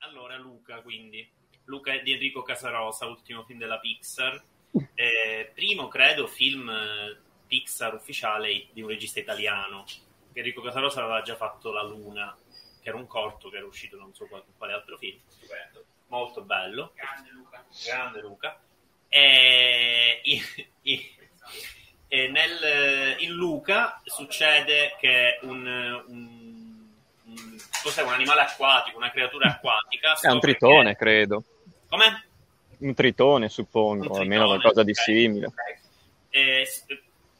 Allora Luca, quindi Luca è di Enrico Casarosa, ultimo film della Pixar, primo credo film Pixar ufficiale di un regista italiano. Enrico Casarosa aveva già fatto La Luna, che era un corto che era uscito non so quale altro film. Stupendo. Molto bello, grande Luca. E in Luca succede che cos'è, un animale acquatico, una creatura acquatica. È un tritone, perché... credo. Com'è? Un tritone, suppongo, almeno qualcosa di simile. Okay.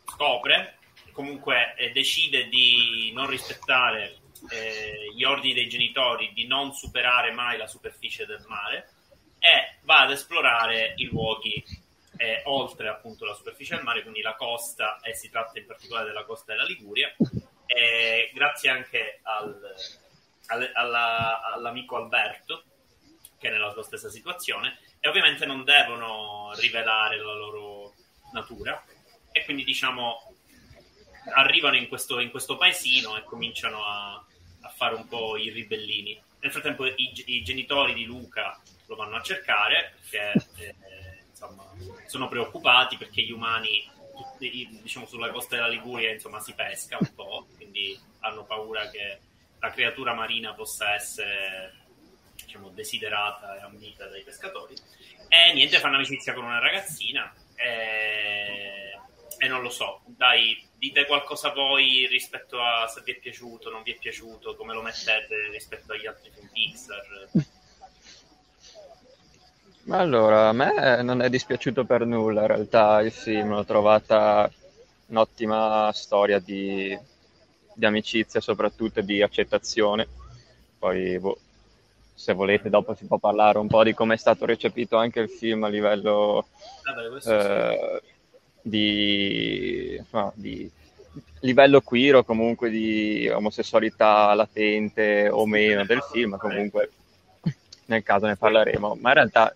Scopre, comunque decide di non rispettare gli ordini dei genitori di non superare mai la superficie del mare e va ad esplorare i luoghi oltre appunto la superficie del mare, quindi la costa, e si tratta in particolare della costa della Liguria, grazie anche all'amico Alberto, che è nella sua stessa situazione, e ovviamente non devono rivelare la loro natura, e quindi diciamo arrivano in questo paesino e cominciano a fare un po' i ribellini. Nel frattempo i genitori di Luca lo vanno a cercare perché insomma sono preoccupati, perché gli umani, diciamo, sulla costa della Liguria insomma si pesca un po', quindi hanno paura che la creatura marina possa essere, diciamo, desiderata e ambita dai pescatori, e niente, fanno amicizia con una ragazzina e non lo so, dai, dite qualcosa voi rispetto a se vi è piaciuto, non vi è piaciuto, come lo mettete rispetto agli altri film Pixar. Allora, a me non è dispiaciuto per nulla in realtà il film, l'ho trovata un'ottima storia di amicizia, soprattutto di accettazione. Poi se volete dopo si può parlare un po' di come è stato recepito anche il film a livello di livello queer, o comunque di omosessualità latente o meno del film, comunque nel caso ne parleremo, ma in realtà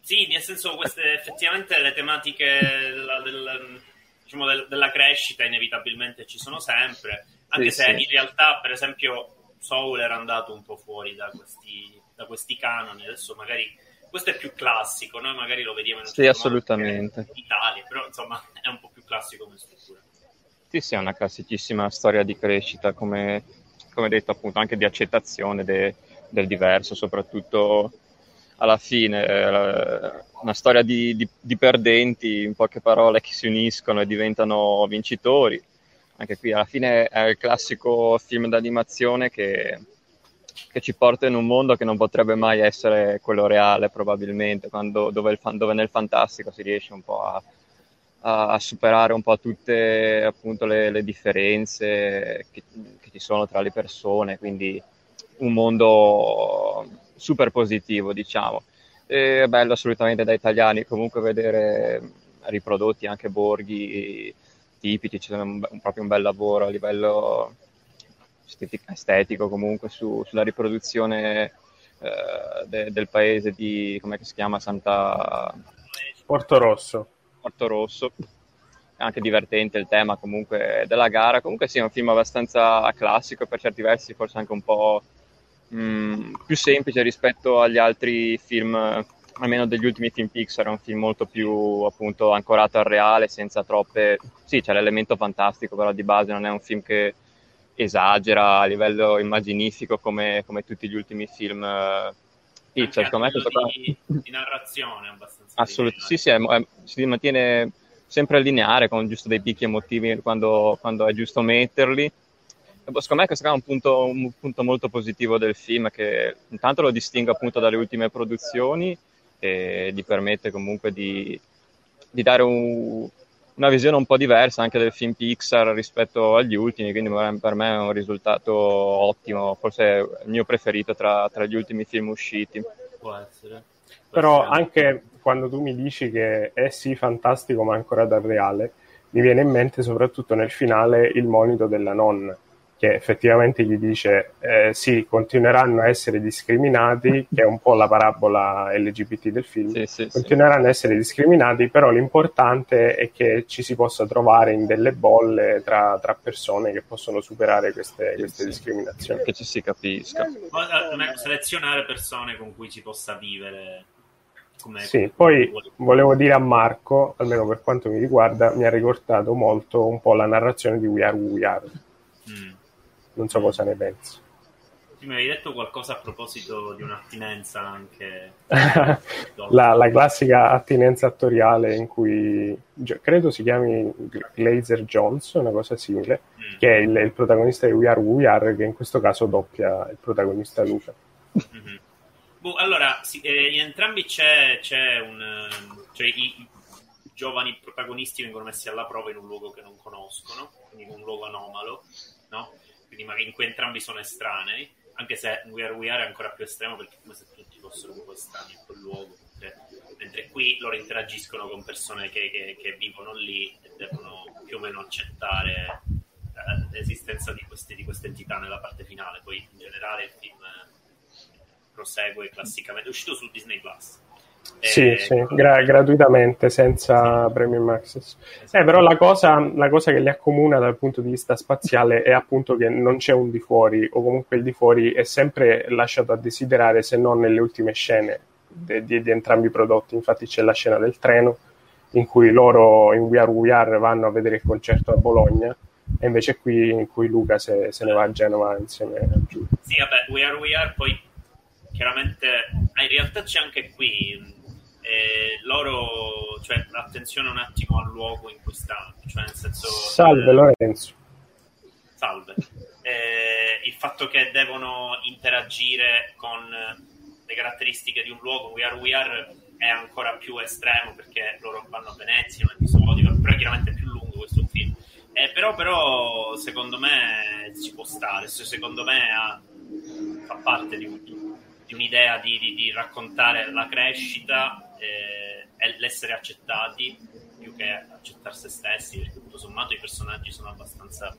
sì, nel senso, queste effettivamente le tematiche diciamo, della crescita inevitabilmente ci sono sempre, anche sì, se sì. In realtà per esempio Soul era andato un po' fuori da questi canoni, adesso magari questo è più classico, noi magari lo vediamo in un certo assolutamente in Italia, però insomma è un po' più classico come struttura. Sì, è una classicissima storia di crescita, come detto appunto, anche di accettazione del diverso, soprattutto alla fine una storia di perdenti, in poche parole, che si uniscono e diventano vincitori. Anche qui alla fine è il classico film d'animazione che ci porta in un mondo che non potrebbe mai essere quello reale, probabilmente, dove nel fantastico si riesce un po' a superare un po' tutte appunto le differenze che ci sono tra le persone, quindi un mondo super positivo, diciamo. E è bello assolutamente da italiani comunque vedere riprodotti anche borghi tipici, c'è proprio un bel lavoro a livello estetico comunque sulla riproduzione del paese di, come si chiama, Santa Portorosso. È anche divertente il tema comunque della gara, comunque sì, è un film abbastanza classico per certi versi, forse anche un po' più semplice rispetto agli altri film, almeno degli ultimi film Pixar. È un film molto più appunto ancorato al reale, senza troppe... Sì, c'è l'elemento fantastico, però di base non è un film che esagera a livello immaginifico come tutti gli ultimi film Pixar. Come di narrazione abbastanza assolutamente. Sì, si mantiene sempre lineare, con giusto dei picchi emotivi quando è giusto metterli. Secondo me questo è un punto molto positivo del film, che intanto lo distingue appunto dalle ultime produzioni e gli permette comunque di dare una visione un po' diversa anche del film Pixar rispetto agli ultimi, quindi per me è un risultato ottimo, forse è il mio preferito tra gli ultimi film usciti. Può essere. Però anche quando tu mi dici che è sì fantastico ma ancora dal reale, mi viene in mente soprattutto nel finale il monito della nonna, che effettivamente gli dice sì, continueranno a essere discriminati, che è un po' la parabola LGBT del film, continueranno a essere discriminati, però l'importante è che ci si possa trovare in delle bolle tra persone che possono superare queste discriminazioni. Che ci si capisca. Selezionare persone con cui ci possa vivere. Sì, poi volevo dire a Marco, almeno per quanto mi riguarda, mi ha ricordato molto un po' la narrazione di We Are We Are. Non so cosa ne pensi. Mi avevi detto qualcosa a proposito di un'attinenza anche la classica attinenza attoriale in cui credo si chiami Glazer Jones, una cosa simile, che è il protagonista di We Are We Are, che in questo caso doppia il protagonista Luca. Mm-hmm. Allora, sì, in entrambi i giovani protagonisti vengono messi alla prova in un luogo che non conoscono, quindi in un luogo anomalo, no? Quindi magari in cui entrambi sono estranei, anche se We Are è ancora più estremo, perché è come se tutti fossero un po' estranei in quel luogo, mentre qui loro interagiscono con persone che vivono lì e devono più o meno accettare l'esistenza di questa entità nella parte finale. Poi in generale il film prosegue classicamente, è uscito su Disney Plus. Gratuitamente, senza Premium Access. Però la cosa che li accomuna dal punto di vista spaziale è appunto che non c'è un di fuori, o comunque il di fuori è sempre lasciato a desiderare, se non nelle ultime scene di entrambi i prodotti. Infatti c'è la scena del treno in cui loro in We Are We Are vanno a vedere il concerto a Bologna, e invece qui in cui Luca se ne va a Genova insieme a Giulia. Sì, vabbè, We Are poi chiaramente in realtà c'è anche qui. Loro, cioè, attenzione un attimo al luogo in cui stanno, cioè nel senso, salve Lorenzo, salve, il fatto che devono interagire con le caratteristiche di un luogo. We Are è ancora più estremo, perché loro vanno a Venezia, un episodio, però chiaramente è più lungo questo film, però secondo me ci può stare, secondo me fa parte di un'idea di raccontare la crescita e l'essere accettati, più che accettare se stessi, perché tutto sommato i personaggi sono abbastanza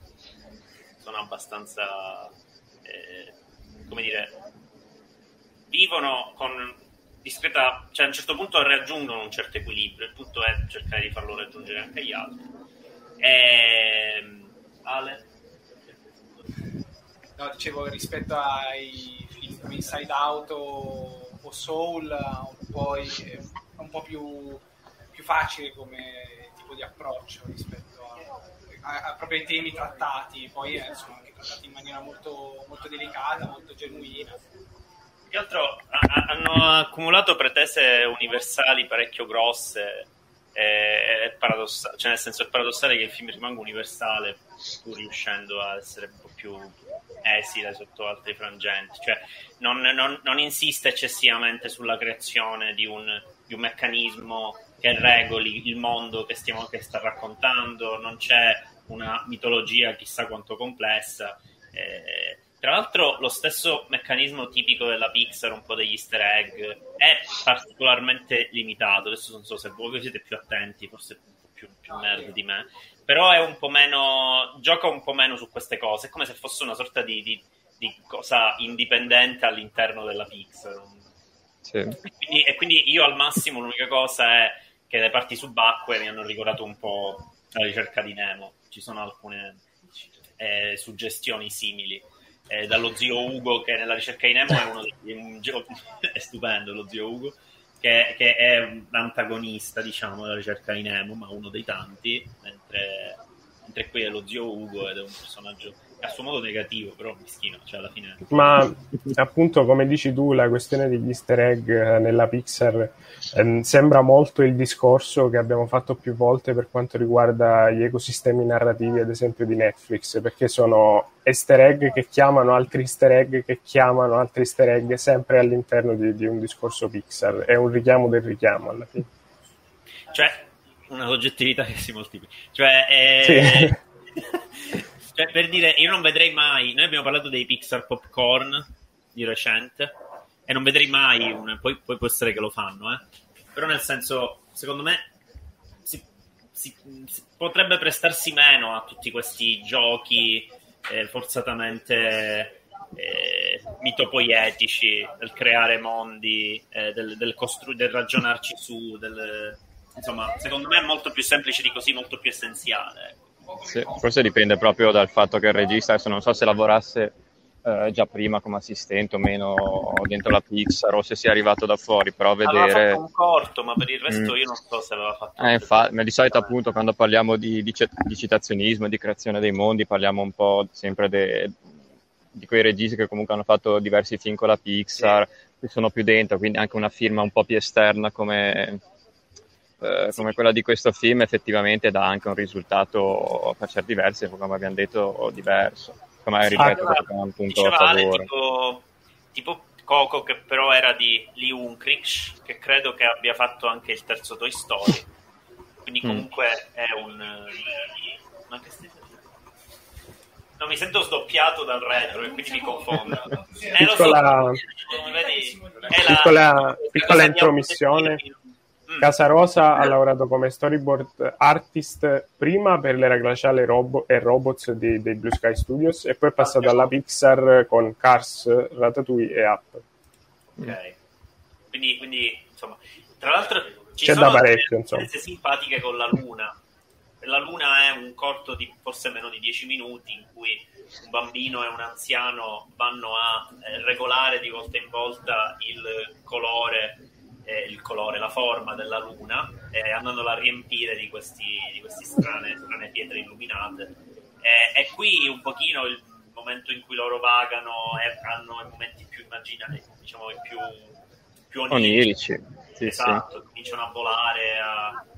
come dire, vivono con discreta, cioè a un certo punto raggiungono un certo equilibrio, il punto è cercare di farlo raggiungere anche agli altri. Ale? No, dicevo, rispetto ai film come Inside Out o Soul, è un po' più facile come tipo di approccio rispetto a proprio ai temi trattati. Poi sono anche trattati in maniera molto, molto delicata, molto genuina. Più che altro hanno accumulato pretese universali parecchio grosse, cioè nel senso è paradossale che il film rimanga universale pur riuscendo a essere un po' più esile sotto altri frangenti, cioè non insiste eccessivamente sulla creazione di un meccanismo che regoli il mondo che sta raccontando. Non c'è una mitologia chissà quanto complessa, tra l'altro lo stesso meccanismo tipico della Pixar, un po' degli easter egg, è particolarmente limitato. Adesso non so se voi siete più attenti, forse più nerd di me, però è un po' meno, gioca un po' meno su queste cose, è come se fosse una sorta di cosa indipendente all'interno della Pixar. Sì. E quindi io al massimo l'unica cosa è che le parti subacquee mi hanno ricordato un po' La ricerca di Nemo, ci sono alcune suggestioni simili, dallo zio Ugo, che nella ricerca di Nemo è è stupendo lo zio Ugo, che è un antagonista, diciamo, della ricerca di Nemo, ma uno dei tanti, mentre qui è lo zio Ugo ed è un personaggio a suo modo negativo, però mischino, cioè alla fine. Ma appunto, come dici tu, la questione degli easter egg nella Pixar sembra molto il discorso che abbiamo fatto più volte per quanto riguarda gli ecosistemi narrativi, ad esempio di Netflix, perché sono easter egg che chiamano altri easter egg che chiamano altri easter egg, sempre all'interno di un discorso Pixar. È un richiamo del richiamo alla fine, cioè una oggettività che si moltiplica, cioè sì. Cioè, per dire, io non vedrei mai, noi abbiamo parlato dei Pixar Popcorn di recente, e non vedrei mai poi può essere che lo fanno, però nel senso, secondo me si potrebbe prestarsi meno a tutti questi giochi forzatamente mitopoietici, del creare mondi, del ragionarci su, insomma, secondo me è molto più semplice di così, molto più essenziale. Sì, forse dipende proprio dal fatto che il regista, adesso non so se lavorasse già prima come assistente o meno dentro la Pixar o se sia arrivato da fuori, però vedere... Aveva fatto un corto, ma per il resto io non so se aveva fatto... ma di solito appunto quando parliamo di citazionismo, di creazione dei mondi, parliamo un po' sempre di quei registi che comunque hanno fatto diversi film con la Pixar, che sono più dentro, quindi anche una firma un po' più esterna come quella di questo film effettivamente dà anche un risultato per certi versi, come abbiamo detto, diverso, come ripeto, un punto a favore. Tipo Coco, che però era di Lee Unkrich, che credo che abbia fatto anche il terzo Toy Story, quindi comunque è un no, mi sento sdoppiato dal retro e quindi mi confondo. Piccola intromissione. Casarosa ha lavorato come storyboard artist prima per l'era glaciale e Robots dei Blue Sky Studios e poi è passato alla Pixar con Cars, Ratatouille e Up. Ok, quindi insomma, tra l'altro c'è da parecchio, insomma, cose simpatiche con La Luna. La Luna è un corto di forse meno di 10 minuti in cui un bambino e un anziano vanno a regolare di volta in volta il colore, la forma della luna, andandola a riempire di queste strane pietre illuminate. E qui un pochino il momento in cui loro vagano hanno i momenti più immaginari, diciamo più onirici. Sì, esatto, sì. Cominciano a volare,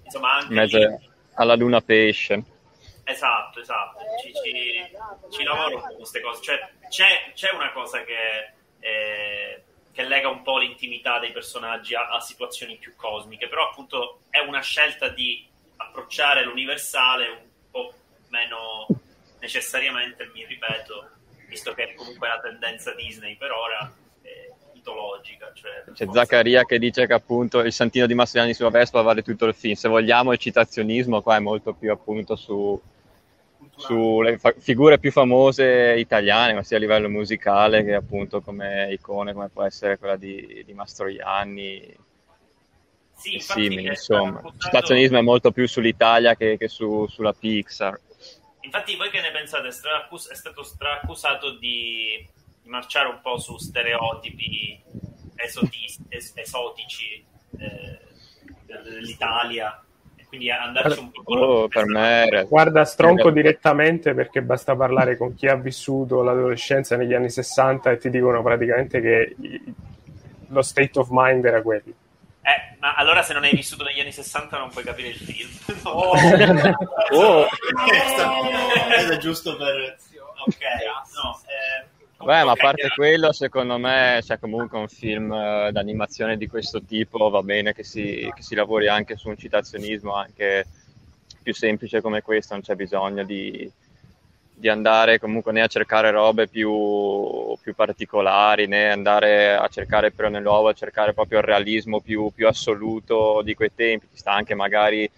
insomma anche... alla luna pesce. Esatto. Ci lavoro con queste cose. Cioè, c'è una cosa che lega un po' l'intimità dei personaggi a situazioni più cosmiche, però appunto è una scelta di approcciare l'universale un po' meno necessariamente, mi ripeto, visto che è comunque la tendenza Disney per ora, mitologica. C'è Zaccaria che dice che appunto il santino di Mastroianni sulla Vespa vale tutto il film. Se vogliamo il citazionismo qua è molto più appunto sulle figure più famose italiane, ma sia a livello musicale che appunto come icone, come può essere quella di Mastroianni, sì, e simili, insomma. Il citazionismo è molto più sull'Italia che sulla Pixar. Infatti voi che ne pensate? È stato straccusato di marciare un po' su stereotipi esotici dell'Italia, quindi andarci un po'... per me... Guarda, stronco direttamente, perché basta parlare con chi ha vissuto l'adolescenza negli anni 60 e ti dicono praticamente che lo state of mind era quello. Ma allora se non hai vissuto negli anni 60 non puoi capire il film. È giusto per... Ok, no... Beh, ma a parte quello, secondo me c'è comunque un film d'animazione di questo tipo, va bene che si lavori anche su un citazionismo anche più semplice come questo, non c'è bisogno di andare comunque né a cercare robe più particolari, né andare a cercare però nell'uovo, a cercare proprio il realismo più assoluto di quei tempi. Ci sta anche magari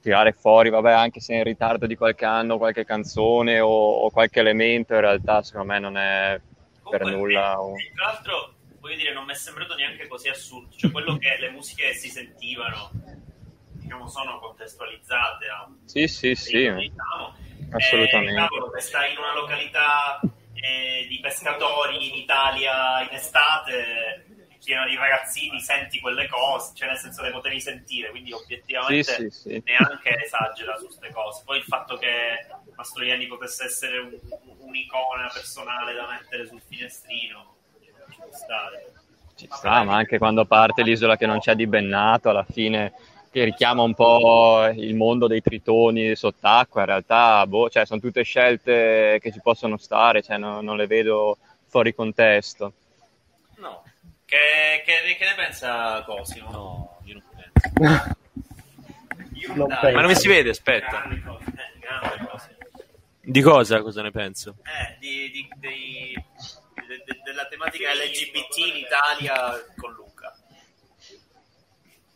tirare fuori, vabbè, anche se in ritardo di qualche anno, qualche canzone o qualche elemento, in realtà secondo me non è comunque, per nulla. Tra l'altro, voglio dire, non mi è sembrato neanche così assurdo, cioè quello che le musiche si sentivano, diciamo, sono contestualizzate. Sì, diciamo, assolutamente. Stai in una località di pescatori in Italia in estate, pieno di ragazzini, senti quelle cose, cioè nel senso le potevi sentire, quindi obiettivamente sì. Neanche esagera su queste cose. Poi il fatto che Mastroianni potesse essere un'icona personale da mettere sul finestrino ci può stare. Ma anche quando parte l'Isola che non c'è di Bennato, alla fine, che richiama un po' il mondo dei tritoni sott'acqua, in realtà cioè, sono tutte scelte che ci possono stare, cioè, non le vedo fuori contesto. No. Che ne pensa Cosimo? No, io non penso. Ma non mi si vede, aspetta. Di cosa? Cosa ne penso? Della tematica LGBT in Italia con Luca.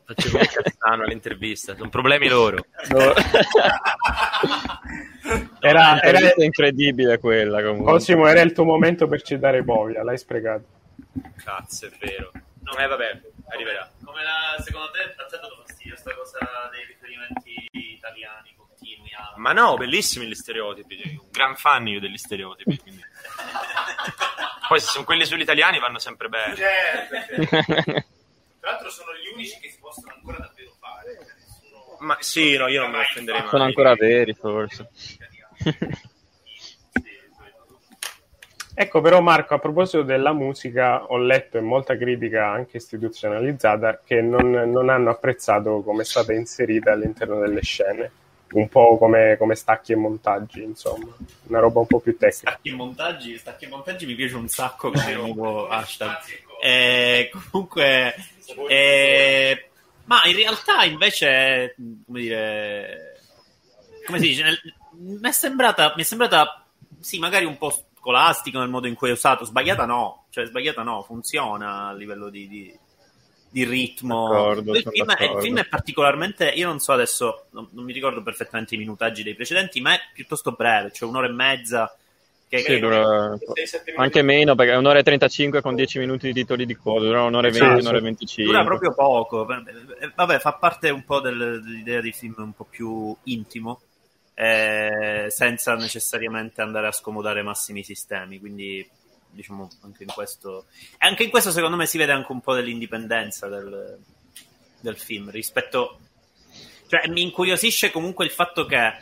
Facevo un cazzano all'intervista, sono problemi loro. No. Era incredibile quella, comunque. Cosimo, era il tuo momento per citare Bovia, l'hai sprecato. Cazzo, è vero. No, vabbè, arriverà. Come la secondo te ha dato fastidio sta cosa dei riferimenti italiani continui a... Ma no, bellissimi gli stereotipi, un gran fan io degli stereotipi, quindi. Poi se sono quelli sugli italiani vanno sempre bene. Certo. Tra l'altro sono gli unici che si possono ancora davvero fare. Nessuno... Ma sì, no, io non mi offenderei mai. Sono ancora veri, forse. Ecco, però Marco, a proposito della musica, ho letto in molta critica anche istituzionalizzata che non hanno apprezzato come è stata inserita all'interno delle scene, un po' come stacchi e montaggi, insomma, una roba un po' più tecnica. Stacchi e montaggi mi piace un sacco come nuovo hashtag. Comunque, ma in realtà invece, come si dice, mi è sembrata sì, magari un po' scolastico nel modo in cui è usato, sbagliata no, funziona a livello di ritmo. D'accordo, il film è particolarmente, io non so adesso, non mi ricordo perfettamente i minutaggi dei precedenti, ma è piuttosto breve, cioè 1 ora e mezza. Che dura 6, anche meno, perché è 1 ora e 35 con 10 minuti di titoli di coda, dura 1 ora e 20, 1 ora e 25. Dura proprio poco, vabbè, fa parte un po' dell'idea di film un po' più intimo, senza necessariamente andare a scomodare massimi sistemi, quindi diciamo anche in questo secondo me si vede anche un po' dell'indipendenza del film rispetto, cioè mi incuriosisce comunque il fatto che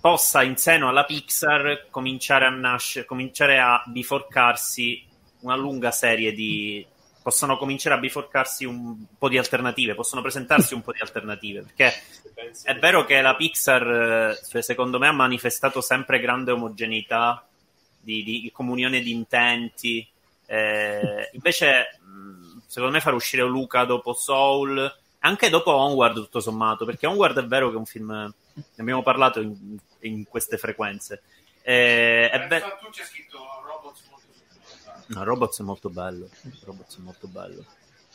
possa in seno alla Pixar cominciare a biforcarsi una lunga serie di... Possono cominciare a biforcarsi un po' di alternative, possono presentarsi un po' di alternative, perché è vero che la Pixar, cioè, secondo me, ha manifestato sempre grande omogeneità, di comunione di intenti. Invece, secondo me, far uscire Luca dopo Soul, anche dopo Onward, tutto sommato, perché Onward è vero che è un film... Ne abbiamo parlato in queste frequenze. Tu c'è scritto Robots è molto bello.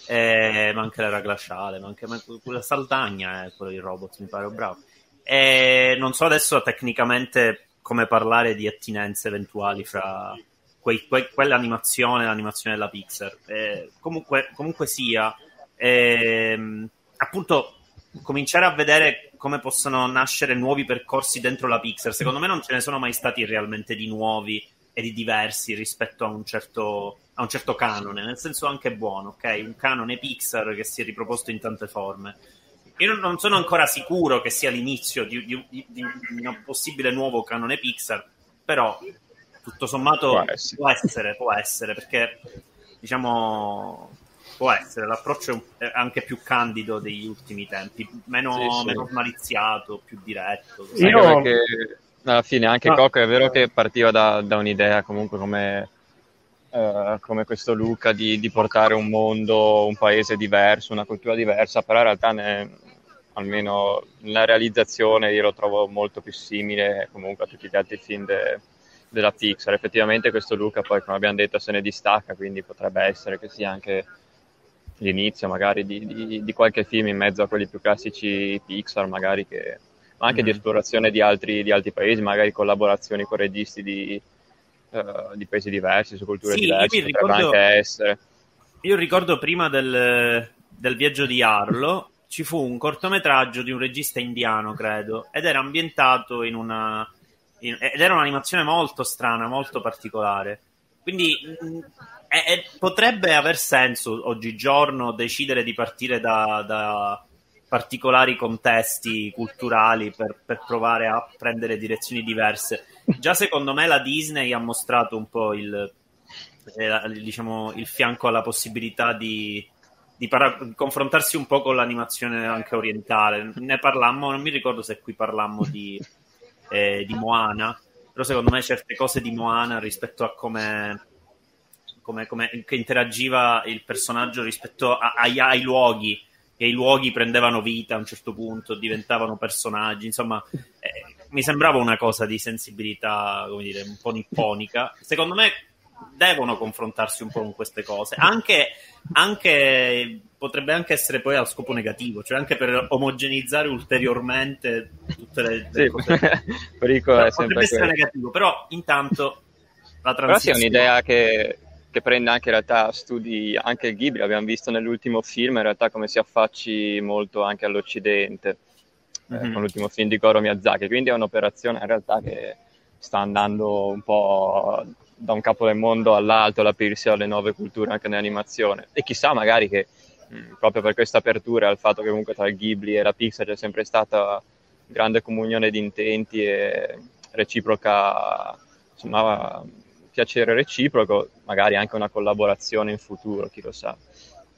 Ma anche la glaciale, ma quella saltagna è quello di Robots, mi pare bravo. Non so adesso tecnicamente come parlare di attinenze eventuali fra quell'animazione e l'animazione della Pixar. Comunque sia, appunto, cominciare a vedere come possono nascere nuovi percorsi dentro la Pixar. Secondo me non ce ne sono mai stati realmente di nuovi e di diversi rispetto a un certo canone, nel senso anche buono, ok? Un canone Pixar che si è riproposto in tante forme. Io non sono ancora sicuro che sia l'inizio di un possibile nuovo canone Pixar, però tutto sommato può essere, perché diciamo... Può essere, l'approccio è anche più candido degli ultimi tempi, meno maliziato, più diretto. Perché alla fine anche Coco è vero che partiva da un'idea comunque come questo Luca di portare un mondo, un paese diverso, una cultura diversa, però in realtà almeno nella realizzazione io lo trovo molto più simile comunque a tutti gli altri film della Pixar. Effettivamente questo Luca poi, come abbiamo detto, se ne distacca, quindi potrebbe essere che sia anche... l'inizio magari di qualche film in mezzo a quelli più classici Pixar, magari ma anche di esplorazione di altri paesi, magari collaborazioni con registi di paesi diversi, su culture diverse. Io ricordo prima del viaggio di Arlo ci fu un cortometraggio di un regista indiano, credo, ed era ambientato ed era un'animazione molto strana, molto particolare, quindi potrebbe aver senso oggigiorno decidere di partire da particolari contesti culturali per provare a prendere direzioni diverse. Già secondo me la Disney ha mostrato un po' il fianco alla possibilità di confrontarsi un po' con l'animazione anche orientale. Ne parlammo, non mi ricordo se qui parlammo di Moana, però secondo me certe cose di Moana rispetto a come che interagiva il personaggio rispetto ai luoghi, che i luoghi prendevano vita a un certo punto, diventavano personaggi, insomma, mi sembrava una cosa di sensibilità, come dire, un po' nipponica. Secondo me devono confrontarsi un po' con queste cose, anche potrebbe anche essere poi al scopo negativo, cioè anche per omogenizzare ulteriormente tutte le sì, cose. Pericolo è sempre essere quello. Negativo, però intanto la transizione. Però sì, è un'idea che prende anche in realtà studi anche il Ghibli, l'abbiamo visto nell'ultimo film in realtà come si affacci molto anche all'Occidente, con l'ultimo film di Goro Miyazaki, quindi è un'operazione in realtà che sta andando un po' da un capo del mondo all'altro, l'aprirsi alle nuove culture anche nell'animazione, e chissà magari che proprio per questa apertura al fatto che comunque tra il Ghibli e la Pixar c'è sempre stata grande comunione di intenti e reciproca, insomma, piacere reciproco, magari anche una collaborazione in futuro, chi lo sa.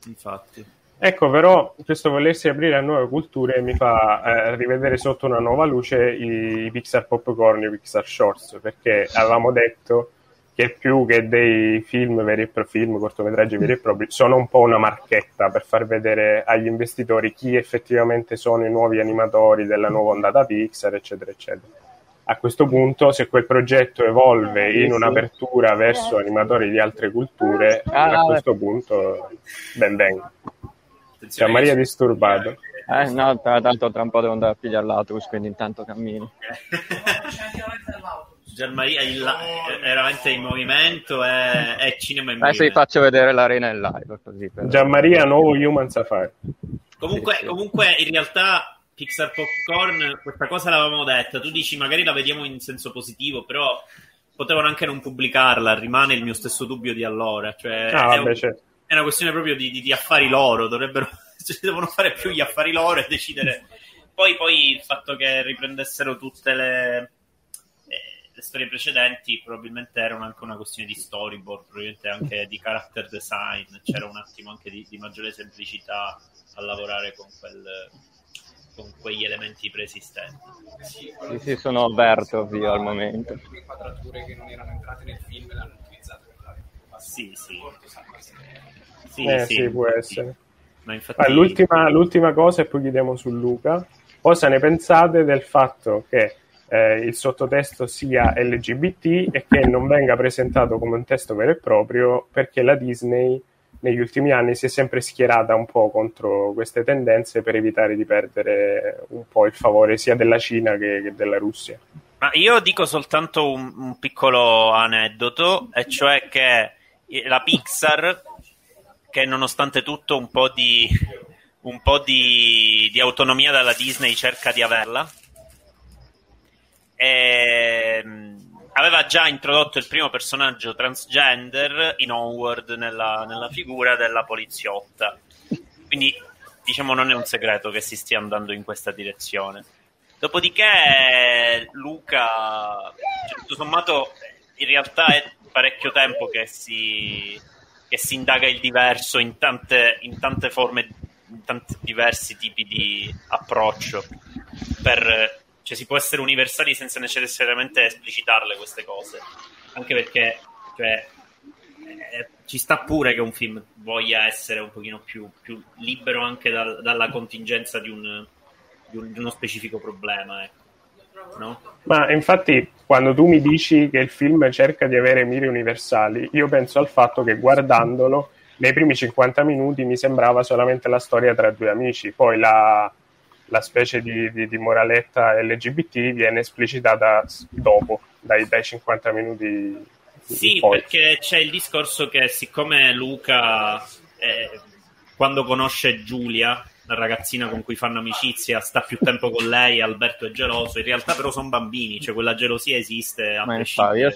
Infatti. Ecco, però questo volersi aprire a nuove culture mi fa rivedere sotto una nuova luce i Pixar Popcorn e i Pixar Shorts, perché avevamo detto che più che dei film veri e propri, film cortometraggi veri e propri, sono un po' una marchetta per far vedere agli investitori chi effettivamente sono i nuovi animatori della nuova ondata Pixar, eccetera, eccetera. A questo punto, se quel progetto evolve in un'apertura verso animatori di altre culture, a questo punto ben venga. Cioè, Maria è disturbato. No, tanto tra un po' devo andare a pigliare l'autobus, quindi intanto cammino. Gianmaria è veramente in movimento, è cinema in movimento. Adesso vi faccio vedere l'arena in live. Così per... Gianmaria, nuovo Human Safari. Comunque, in realtà, Pixar Popcorn, questa cosa l'avevamo detta. Tu dici, magari la vediamo in senso positivo, però potevano anche non pubblicarla. Rimane il mio stesso dubbio di allora. Cioè, è una questione proprio di affari loro, devono fare più gli affari loro e decidere. Poi il fatto che riprendessero tutte le storie precedenti probabilmente erano anche una questione di storyboard, probabilmente anche di character design, c'era un attimo anche di maggiore semplicità a lavorare con quegli elementi preesistenti. Sì, sono Alberto via al momento. Le inquadrature che non erano entrate nel film l'hanno utilizzate. Sì, può essere. Ma infatti... l'ultima cosa e poi chiudiamo su Luca. Cosa ne pensate del fatto che il sottotesto sia LGBT e che non venga presentato come un testo vero e proprio, perché la Disney negli ultimi anni si è sempre schierata un po' contro queste tendenze per evitare di perdere un po' il favore sia della Cina che della Russia? Ma io dico soltanto un piccolo aneddoto, e cioè che la Pixar, che nonostante tutto un po' di autonomia dalla Disney cerca di averla, aveva già introdotto il primo personaggio transgender in Onward nella figura della poliziotta, quindi diciamo non è un segreto che si stia andando in questa direzione. Dopodiché Luca, tutto sommato, in realtà è parecchio tempo che si indaga il diverso in tante forme, in tanti diversi tipi di approccio. Cioè, si può essere universali senza necessariamente esplicitarle queste cose, anche perché cioè, ci sta pure che un film voglia essere un pochino più libero anche dalla contingenza di uno specifico problema, ecco. No? Ma infatti quando tu mi dici che il film cerca di avere mire universali, io penso al fatto che guardandolo nei primi 50 minuti mi sembrava solamente la storia tra due amici, poi la specie di moraletta LGBT viene esplicitata dopo, dai 50 minuti. Sì, perché c'è il discorso che siccome Luca quando conosce Giulia, la ragazzina con cui fanno amicizia, sta più tempo con lei, Alberto è geloso, in realtà però sono bambini, cioè quella gelosia esiste a prescindere.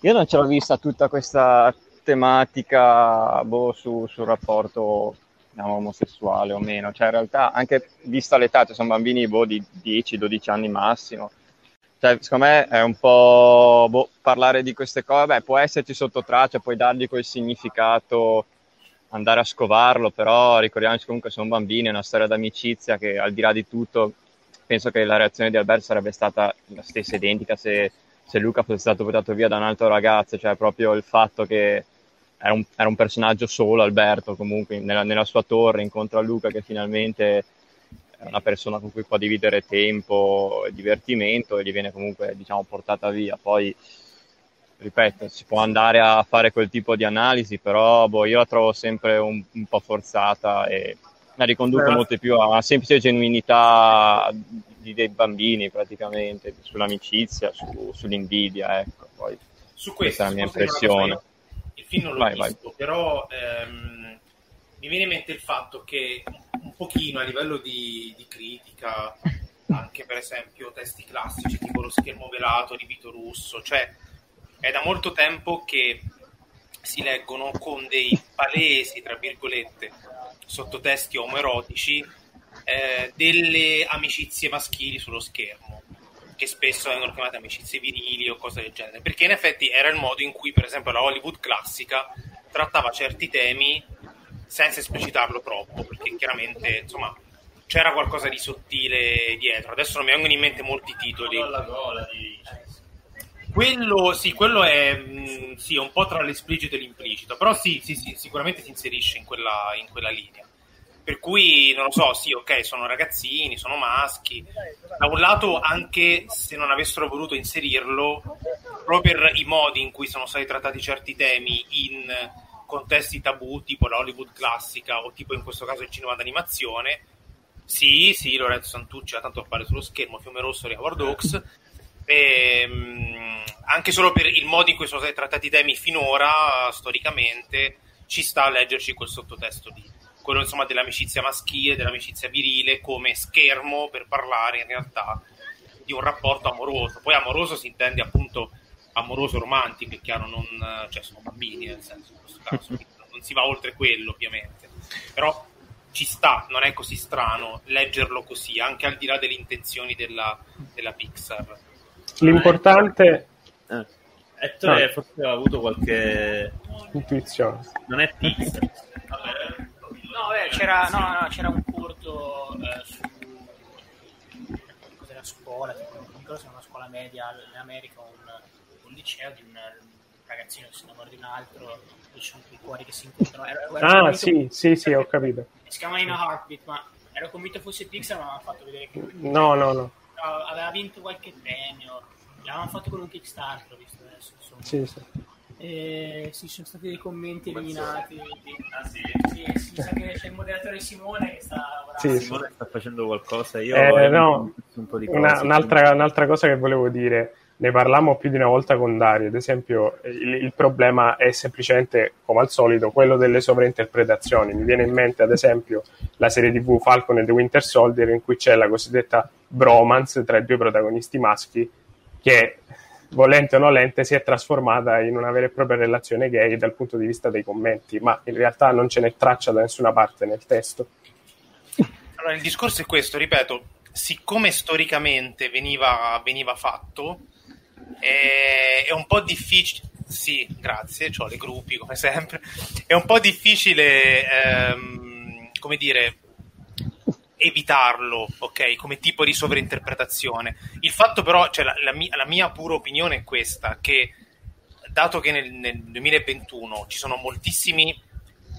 Io non ce l'ho vista tutta questa tematica sul rapporto, diciamo, omosessuale o meno, cioè in realtà anche vista l'età, cioè sono bambini di 10-12 anni massimo, cioè secondo me è un po' parlare di queste cose, può esserci sotto traccia, puoi dargli quel significato, andare a scovarlo, però ricordiamoci comunque sono bambini, è una storia d'amicizia che al di là di tutto penso che la reazione di Alberto sarebbe stata la stessa identica se Luca fosse stato portato via da un altro ragazzo, cioè proprio il fatto che era un personaggio solo, Alberto comunque nella sua torre incontra Luca che finalmente è una persona con cui può dividere tempo e divertimento e gli viene comunque diciamo portata via, poi ripeto, si può andare a fare quel tipo di analisi, però boh, io la trovo sempre un po' forzata e la riconduco molto più a una semplice genuinità dei bambini praticamente, sull'amicizia, sull'invidia, ecco. Poi su questa è la mia impressione. Il film non l'ho visto, però mi viene in mente il fatto che un pochino a livello di critica, anche per esempio testi classici tipo Lo schermo velato di Vito Russo, cioè è da molto tempo che si leggono con dei palesi, tra virgolette, sottotesti omoerotici delle amicizie maschili sullo schermo, che spesso vengono chiamate amicizie virili o cose del genere, perché in effetti era il modo in cui per esempio la Hollywood classica trattava certi temi senza esplicitarlo troppo, perché chiaramente insomma c'era qualcosa di sottile dietro. Adesso non mi vengono in mente molti titoli. Quello sì, quello è sì, un po' tra l'esplicito e l'implicito, però sì, sicuramente si inserisce in quella linea. Per cui, non lo so, sì, ok, sono ragazzini, sono maschi. Da un lato, anche se non avessero voluto inserirlo, proprio per i modi in cui sono stati trattati certi temi in contesti tabù, tipo la Hollywood classica o tipo in questo caso il cinema d'animazione, sì, Lorenzo Santucci ha tanto a fare sullo schermo, Fiume Rosso di Howard Hawks, anche solo per il modo in cui sono stati trattati i temi finora, storicamente, ci sta a leggerci quel sottotesto lì. Quello insomma dell'amicizia maschile, dell'amicizia virile, come schermo per parlare in realtà di un rapporto amoroso. Poi amoroso si intende appunto amoroso romantico, è chiaro, non, cioè sono bambini nel senso in questo caso, non si va oltre quello ovviamente, però ci sta, non è così strano leggerlo così, anche al di là delle intenzioni della Pixar. L'importante... Ettore forse ha avuto qualche... intuizione. Non è Pixar. Vabbè. C'era un corto su della scuola, non mi ricordo se era una scuola media in America, un liceo di un ragazzino che si innamora di un altro, ci sono quei cuori che si incontrano. Sì, ho capito. Si chiama In a Heartbeat, ma ero convinto fosse Pixar, ma mi avevano fatto vedere che... No. Aveva vinto qualche premio, l'avevano fatto con un Kickstarter, ho visto adesso, insomma. Sì. Sì, sono stati dei commenti eliminati. Sì, sa che c'è il moderatore Simone che sta lavorando. Simone sta facendo qualcosa. Io un po' di cose, un'altra cosa che volevo dire, ne parlammo più di una volta con Dario, ad esempio il problema è semplicemente, come al solito, quello delle sovrainterpretazioni. Mi viene in mente ad esempio la serie TV Falcon e The Winter Soldier, in cui c'è la cosiddetta bromance tra i due protagonisti maschi che, volente o nolente, si è trasformata in una vera e propria relazione gay dal punto di vista dei commenti, ma in realtà non ce n'è traccia da nessuna parte nel testo. Allora, il discorso è questo, ripeto, siccome storicamente veniva fatto, è un po' difficile... Sì, grazie, c'ho le gruppi, come sempre. È un po' difficile, come dire... evitarlo, ok, come tipo di sovrainterpretazione. Il fatto però, cioè la mia pura opinione è questa, che dato che nel 2021 ci sono moltissimi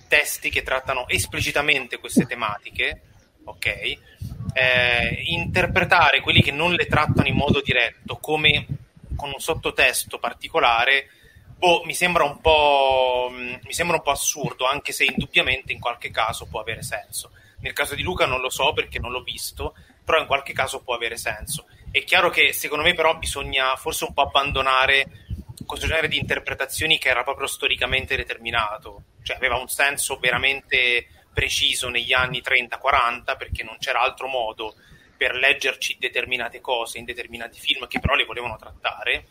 testi che trattano esplicitamente queste tematiche, ok, interpretare quelli che non le trattano in modo diretto come con un sottotesto particolare, mi sembra un po' assurdo, anche se indubbiamente in qualche caso può avere senso. Nel caso di Luca non lo so perché non l'ho visto, però in qualche caso può avere senso. È chiaro che secondo me però bisogna forse un po' abbandonare questo genere di interpretazioni che era proprio storicamente determinato, cioè aveva un senso veramente preciso negli anni 30-40 perché non c'era altro modo per leggerci determinate cose in determinati film che però le volevano trattare,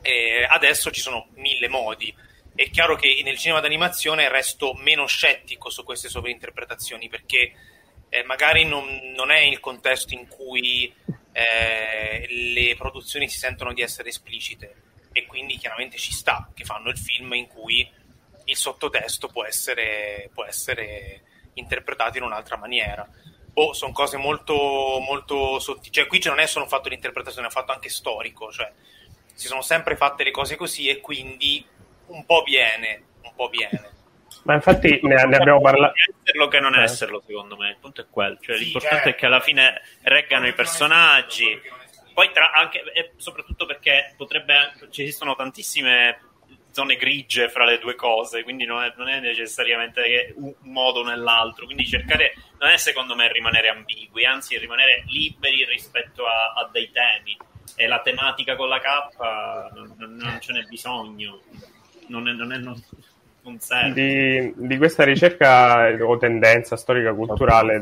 e adesso ci sono mille modi. È chiaro che nel cinema d'animazione resto meno scettico su queste sovrainterpretazioni perché magari non è il contesto in cui le produzioni si sentono di essere esplicite, e quindi chiaramente ci sta che fanno il film in cui il sottotesto può essere interpretato in un'altra maniera. Sono cose molto, molto sottili, cioè qui non è solo un fatto di interpretazione, è un fatto anche storico, cioè si sono sempre fatte le cose così e quindi un po' viene. Ma infatti ne abbiamo parlato. Esserlo che non esserlo, secondo me. Il punto è quello. Cioè, l'importante è che alla fine reggano i personaggi Poi anche e soprattutto perché potrebbe, ci esistono tantissime zone grigie fra le due cose, quindi non è necessariamente che un modo o nell'altro, quindi cercare non è, secondo me, rimanere ambigui, anzi rimanere liberi rispetto a dei temi, e la tematica con la K non ce n'è bisogno, non serve. Di questa ricerca o tendenza storica culturale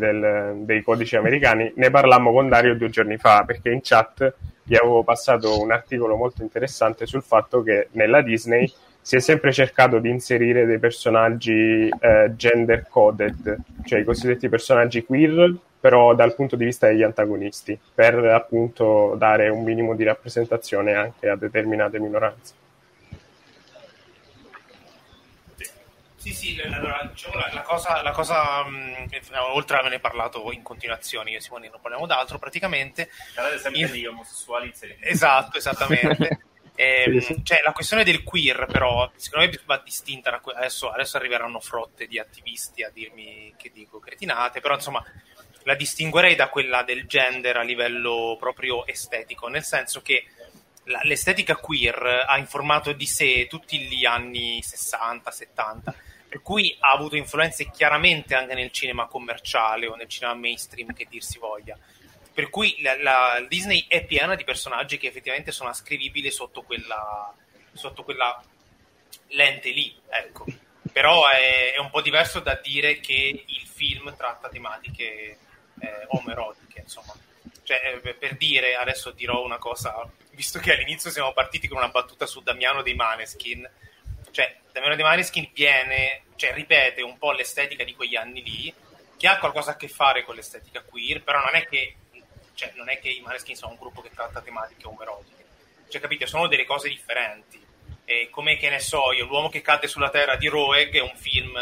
dei codici americani ne parlammo con Dario 2 giorni fa, perché in chat vi avevo passato un articolo molto interessante sul fatto che nella Disney si è sempre cercato di inserire dei personaggi gender coded, cioè i cosiddetti personaggi queer, però dal punto di vista degli antagonisti, per appunto dare un minimo di rappresentazione anche a determinate minoranze. Sì, allora, diciamo, la cosa oltre a averne parlato in continuazione io e Simone, non parliamo d'altro praticamente. Parlate sempre degli omosessuali. Esatto, esattamente. Cioè, la questione del queer, però, secondo me va distinta da adesso arriveranno frotte di attivisti a dirmi che dico cretinate, però insomma la distinguerei da quella del gender a livello proprio estetico, nel senso che l'estetica queer ha informato di sé tutti gli anni 60-70, per cui ha avuto influenze chiaramente anche nel cinema commerciale o nel cinema mainstream, che dir si voglia, per cui la Disney è piena di personaggi che effettivamente sono ascrivibili sotto quella lente lì, ecco. Però è un po' diverso da dire che il film tratta tematiche omoerotiche, insomma. Cioè, per dire, adesso dirò una cosa, visto che all'inizio siamo partiti con una battuta su Damiano dei Måneskin, cioè Damiano dei Måneskin ripete un po' l'estetica di quegli anni lì, che ha qualcosa a che fare con l'estetica queer, però non è che i Måneskin sono un gruppo che tratta tematiche omoerotiche, cioè, capite, sono delle cose differenti. E come, che ne so io, L'uomo che cade sulla terra di Roeg è un film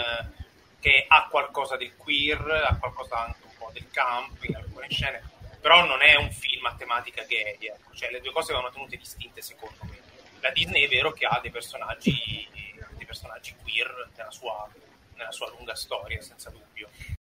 che ha qualcosa del queer, ha qualcosa anche un po' del camp in alcune scene, però non è un film a tematica gay, ecco. Cioè, le due cose vanno tenute distinte, secondo me. La Disney è vero che ha dei personaggi queer nella sua lunga storia, senza dubbio.